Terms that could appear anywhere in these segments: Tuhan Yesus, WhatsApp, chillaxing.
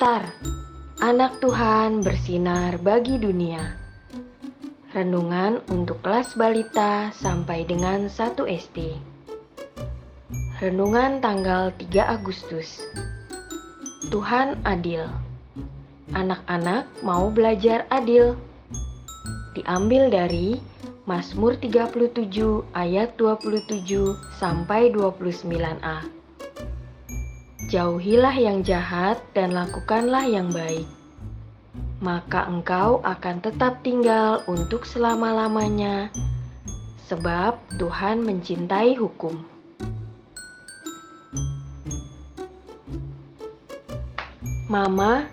Star, anak Tuhan bersinar bagi dunia. Renungan untuk kelas balita sampai dengan 1 SD. Renungan tanggal 3 Agustus. Tuhan adil. Anak-anak mau belajar adil. Diambil dari Mazmur 37 ayat 27 sampai 29a. Jauhilah yang jahat dan lakukanlah yang baik, maka engkau akan tetap tinggal untuk selama-lamanya, sebab Tuhan mencintai hukum. Mama,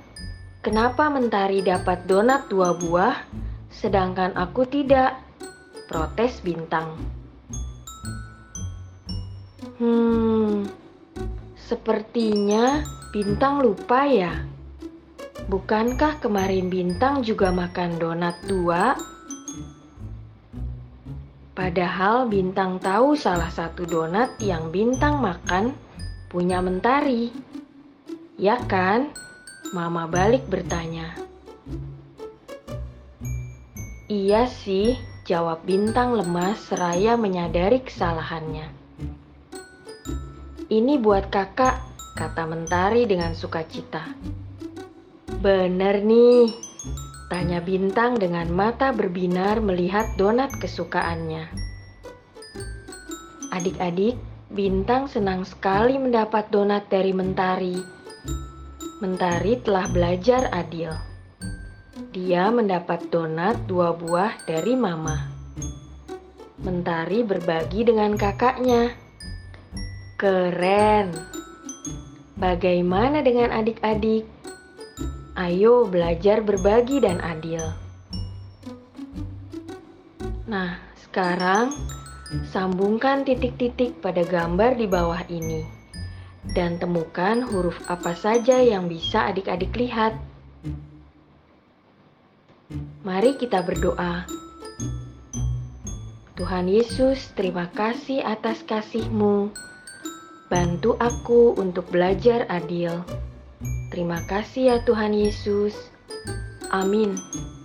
kenapa mentari dapat donat 2 buah, sedangkan aku tidak? Protes bintang. Sepertinya bintang lupa ya. Bukankah kemarin bintang juga makan donat 2? Padahal bintang tahu salah satu donat yang bintang makan punya mentari. Ya kan? Mama balik bertanya. Iya sih, jawab bintang lemas seraya menyadari kesalahannya. Ini buat kakak, kata mentari dengan sukacita. Bener nih, tanya bintang dengan mata berbinar melihat donat kesukaannya. Adik-adik, bintang senang sekali mendapat donat dari mentari. Mentari telah belajar adil. Dia mendapat donat 2 buah dari mama. Mentari berbagi dengan kakaknya. Keren. Bagaimana dengan adik-adik? Ayo belajar berbagi dan adil. Nah, sekarang sambungkan titik-titik pada gambar di bawah ini dan temukan huruf apa saja yang bisa adik-adik lihat. Mari kita berdoa. Tuhan Yesus, terima kasih atas kasih-Mu. Bantu aku untuk belajar adil. Terima kasih ya Tuhan Yesus. Amin.